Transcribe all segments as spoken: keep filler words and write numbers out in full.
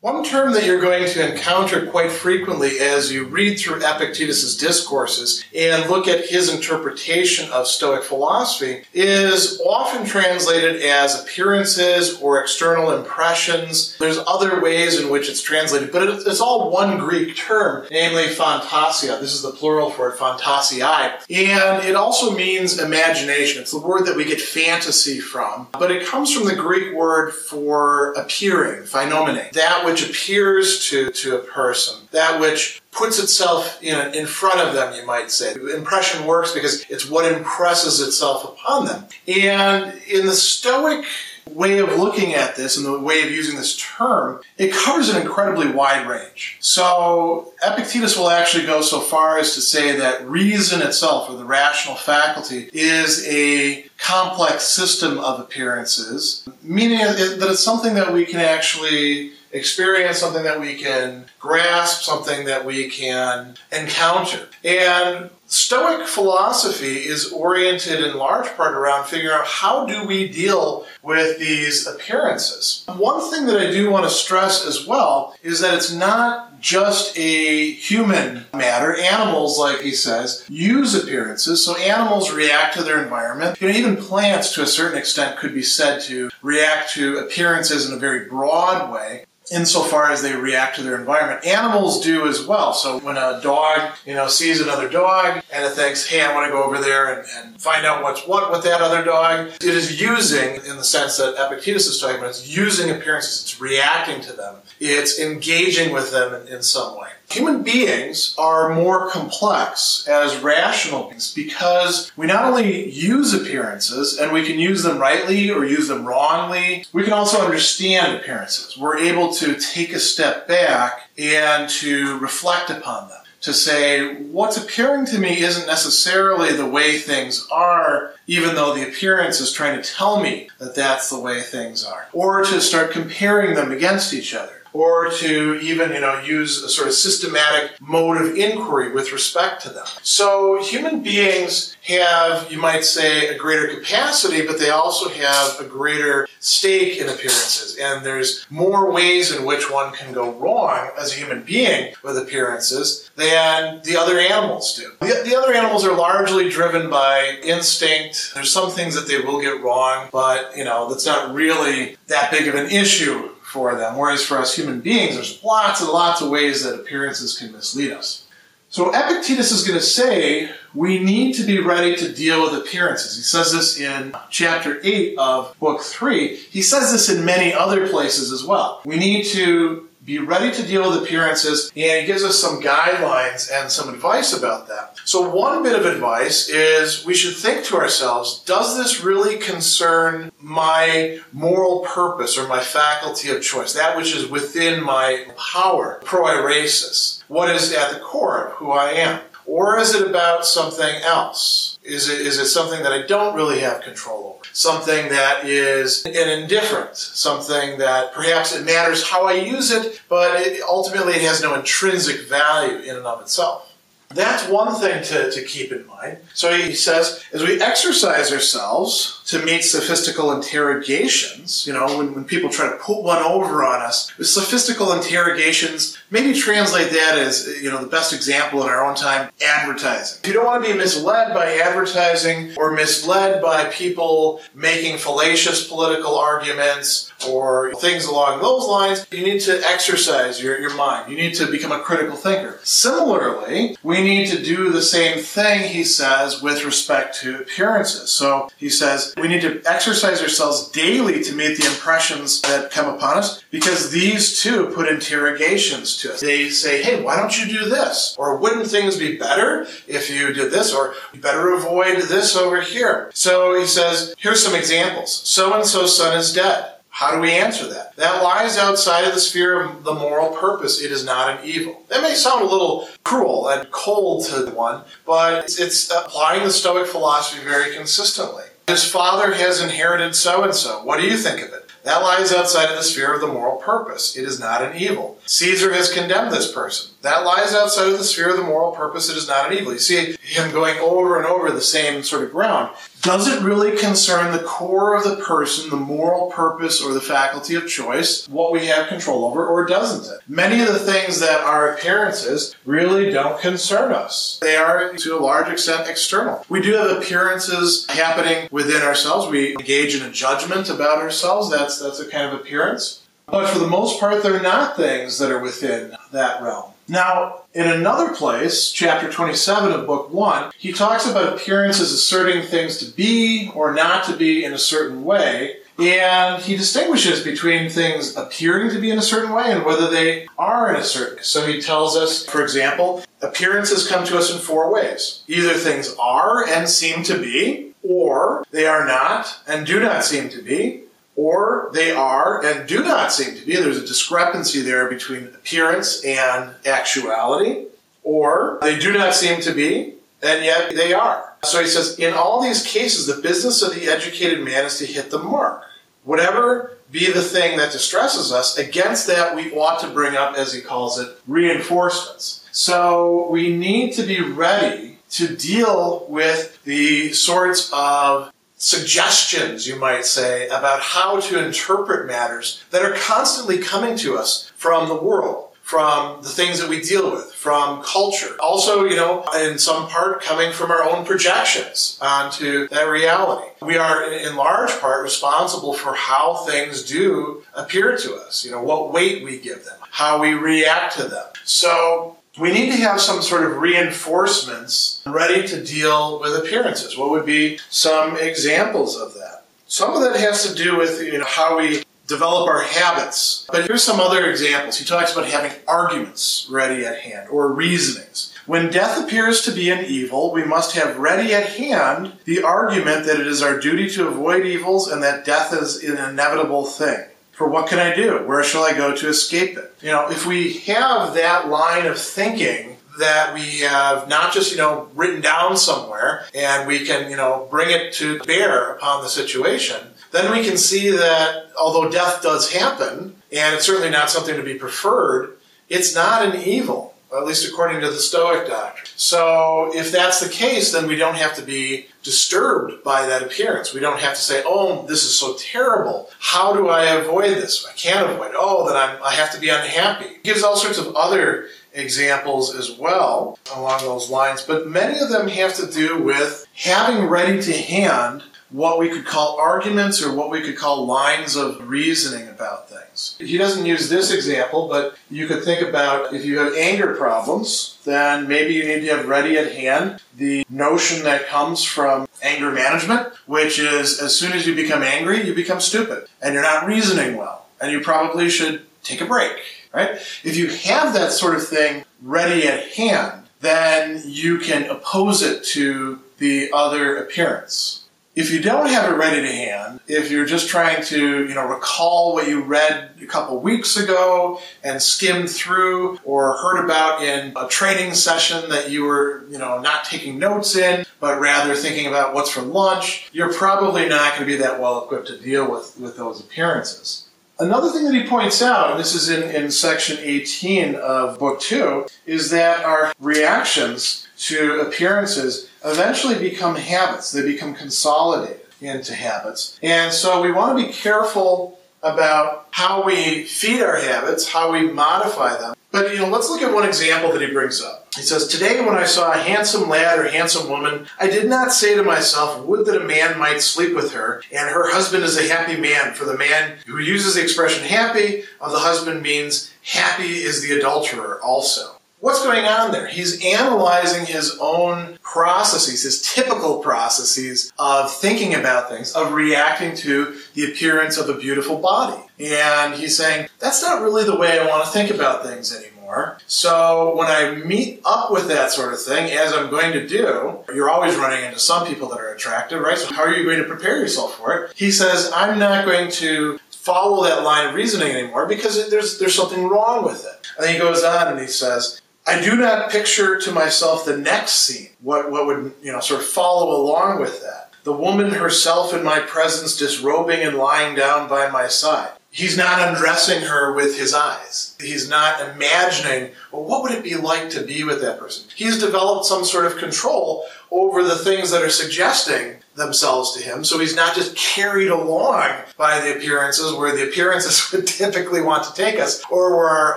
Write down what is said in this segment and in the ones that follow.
One term that you're going to encounter quite frequently as you read through Epictetus' discourses and look at his interpretation of Stoic philosophy is often translated as appearances or external impressions. There's other ways in which it's translated, but it's all one Greek term, namely phantasia. This is the plural for it, phantasiae. And it also means imagination. It's the word that we get fantasy from, but it comes from the Greek word for appearing, phainomenae. That would which appears to, to a person, that which puts itself in, in front of them, you might say. Impression works because it's what impresses itself upon them. And in the Stoic way of looking at this and the way of using this term, it covers an incredibly wide range. So Epictetus will actually go so far as to say that reason itself, or the rational faculty, is a complex system of appearances, meaning that it's something that we can actually experience, something that we can grasp, something that we can encounter. And Stoic philosophy is oriented in large part around figuring out how do we deal with these appearances. One thing that I do want to stress as well is that it's not just a human matter. Animals, like he says, use appearances, so animals react to their environment. You know, even plants, to a certain extent, could be said to react to appearances in a very broad way, insofar as they react to their environment. Animals do as well. So when a dog, you know, sees another dog and it thinks, hey, I want to go over there and, and find out what's what with that other dog, it is using, in the sense that Epictetus is talking about, it's using appearances, it's reacting to them, it's engaging with them in, in some way. Human beings are more complex as rational beings because we not only use appearances, and we can use them rightly or use them wrongly, we can also understand appearances. We're able to take a step back and to reflect upon them, to say, what's appearing to me isn't necessarily the way things are, even though the appearance is trying to tell me that that's the way things are, or to start comparing them against each other, or to even, you know, use a sort of systematic mode of inquiry with respect to them. So human beings have, you might say, a greater capacity, but they also have a greater stake in appearances. And there's more ways in which one can go wrong as a human being with appearances than the other animals do. The, the other animals are largely driven by instinct. There's some things that they will get wrong, but, you know, that's not really that big of an issue for them, whereas for us human beings, there's lots and lots of ways that appearances can mislead us. So Epictetus is going to say we need to be ready to deal with appearances. He says this in chapter eight of book three. He says this in many other places as well. We need to be ready to deal with appearances, and he gives us some guidelines and some advice about that. So one bit of advice is we should think to ourselves, does this really concern my moral purpose or my faculty of choice, that which is within my power, proairesis, what is at the core of who I am? Or is it about something else? Is it, is it something that I don't really have control over? Something that is an indifference, something that perhaps it matters how I use it, but it, ultimately it has no intrinsic value in and of itself. That's one thing to, to keep in mind. So he says, as we exercise ourselves to meet sophistical interrogations, you know, when, when people try to put one over on us, sophistical interrogations, maybe translate that as, you know, the best example in our own time, advertising. You don't want to be misled by advertising or misled by people making fallacious political arguments or things along those lines. You need to exercise your, your mind. You need to become a critical thinker. Similarly, we need to do the same thing, he says, with respect to appearances. So he says we need to exercise ourselves daily to meet the impressions that come upon us, because these too put interrogations to us. They say, hey, why don't you do this? Or wouldn't things be better if you did this? Or you better avoid this over here. So he says, here's some examples. So-and-so's son is dead. How do we answer that? That lies outside of the sphere of the moral purpose. It is not an evil. That may sound a little cruel and cold to one, but it's, it's applying the Stoic philosophy very consistently. His father has inherited so-and-so. What do you think of it? That lies outside of the sphere of the moral purpose. It is not an evil. Caesar has condemned this person. That lies outside of the sphere of the moral purpose. It is not an evil. You see him going over and over the same sort of ground. Does it really concern the core of the person, the moral purpose or the faculty of choice, what we have control over, or doesn't it? Many of the things that are appearances really don't concern us. They are, to a large extent, external. We do have appearances happening within ourselves. We engage in a judgment about ourselves. That's, that's a kind of appearance. But for the most part, they're not things that are within that realm. Now, in another place, chapter twenty-seven of book one, he talks about appearances asserting things to be or not to be in a certain way, and he distinguishes between things appearing to be in a certain way and whether they are in a certain way. So he tells us, for example, appearances come to us in four ways. Either things are and seem to be, or they are not and do not seem to be, or they are and do not seem to be. There's a discrepancy there between appearance and actuality. Or they do not seem to be, and yet they are. So he says, in all these cases, the business of the educated man is to hit the mark. Whatever be the thing that distresses us, against that we ought to bring up, as he calls it, reinforcements. So we need to be ready to deal with the sorts of suggestions, you might say, about how to interpret matters that are constantly coming to us from the world, from the things that we deal with, from culture. Also, you know, in some part coming from our own projections onto that reality. We are in large part responsible for how things do appear to us, you know, what weight we give them, how we react to them. So we need to have some sort of reinforcements ready to deal with appearances. What would be some examples of that? Some of that has to do with, you know, how we develop our habits. But here's some other examples. He talks about having arguments ready at hand or reasonings. When death appears to be an evil, we must have ready at hand the argument that it is our duty to avoid evils and that death is an inevitable thing. For what can I do? Where shall I go to escape it? You know, if we have that line of thinking that we have not just, you know, written down somewhere and we can, you know, bring it to bear upon the situation, then we can see that although death does happen, and it's certainly not something to be preferred, it's not an evil, at least according to the Stoic doctrine. So if that's the case, then we don't have to be disturbed by that appearance. We don't have to say, oh, this is so terrible. How do I avoid this? I can't avoid it. Oh, then I'm, I have to be unhappy. It gives all sorts of other examples as well along those lines, but many of them have to do with having ready to hand what we could call arguments or what we could call lines of reasoning about things. He doesn't use this example, but you could think about if you have anger problems, then maybe you need to have ready at hand the notion that comes from anger management, which is as soon as you become angry, you become stupid and you're not reasoning well and you probably should take a break, right? If you have that sort of thing ready at hand, then you can oppose it to the other appearance. If you don't have it ready to hand, if you're just trying to, you know, recall what you read a couple weeks ago and skimmed through or heard about in a training session that you were, you know, not taking notes in, but rather thinking about what's for lunch, you're probably not going to be that well equipped to deal with, with those appearances. Another thing that he points out, and this is in, in section eighteen of book two, is that our reactions to appearances eventually become habits. They become consolidated into habits. And so we want to be careful about how we feed our habits, how we modify them. But, you know, let's look at one example that he brings up. He says, today when I saw a handsome lad or handsome woman, I did not say to myself, would that a man might sleep with her, and her husband is a happy man, for the man who uses the expression happy of the husband means happy is the adulterer also. What's going on there? He's analyzing his own processes, his typical processes of thinking about things, of reacting to the appearance of a beautiful body. And he's saying, that's not really the way I want to think about things anymore. So when I meet up with that sort of thing, as I'm going to do, you're always running into some people that are attractive, right? So how are you going to prepare yourself for it? He says, I'm not going to follow that line of reasoning anymore because there's, there's something wrong with it. And then he goes on and he says, I do not picture to myself the next scene, what, what would, you know, sort of follow along with that. the woman herself in my presence disrobing and lying down by my side. He's not undressing her with his eyes. He's not imagining, well, what would it be like to be with that person? He's developed some sort of control over the things that are suggesting themselves to him, so he's not just carried along by the appearances where the appearances would typically want to take us, or where our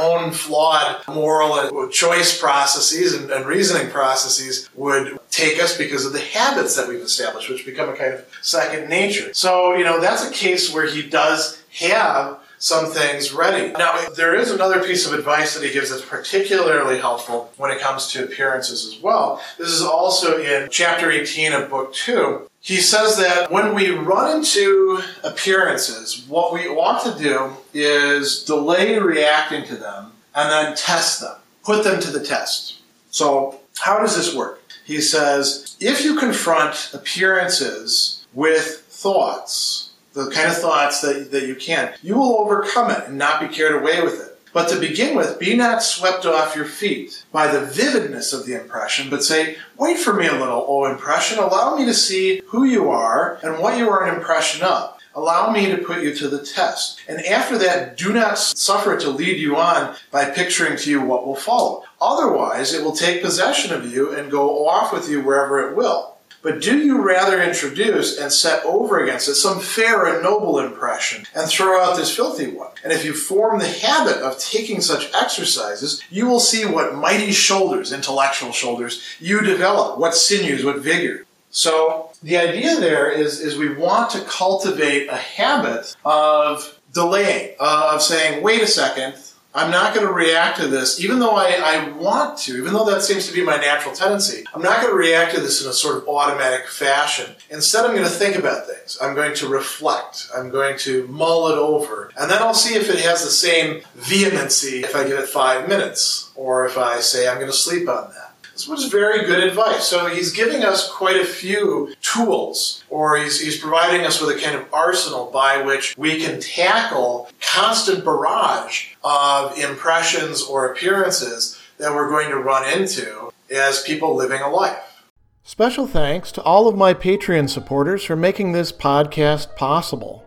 own flawed moral and choice processes and, and reasoning processes would take us because of the habits that we've established, which become a kind of second nature. So, you know, that's a case where he does have some things ready. Now, there is another piece of advice that he gives that's particularly helpful when it comes to appearances as well. This is also in chapter eighteen of book two. He says that when we run into appearances, what we ought to do is delay reacting to them and then test them, put them to the test. So how does this work? He says, if you confront appearances with thoughts, the kind of thoughts that, that you can, you will overcome it and not be carried away with it. But to begin with, be not swept off your feet by the vividness of the impression, but say, wait for me a little, O impression, allow me to see who you are and what you are an impression of. Allow me to put you to the test. And after that, do not suffer to lead you on by picturing to you what will follow. Otherwise, it will take possession of you and go off with you wherever it will. But do you rather introduce and set over against it some fair and noble impression and throw out this filthy one? And if you form the habit of taking such exercises, you will see what mighty shoulders, intellectual shoulders, you develop, what sinews, what vigor. So the idea there is, is we want to cultivate a habit of delaying, of saying, wait a second, I'm not going to react to this, even though I, I want to, even though that seems to be my natural tendency. I'm not going to react to this in a sort of automatic fashion. Instead, I'm going to think about things. I'm going to reflect. I'm going to mull it over. And then I'll see if it has the same vehemency if I give it five minutes, or if I say I'm going to sleep on that. This was very good advice. So he's giving us quite a few tools, or he's, he's providing us with a kind of arsenal by which we can tackle constant barrage of impressions or appearances that we're going to run into as people living a life. Special thanks to all of my Patreon supporters for making this podcast possible.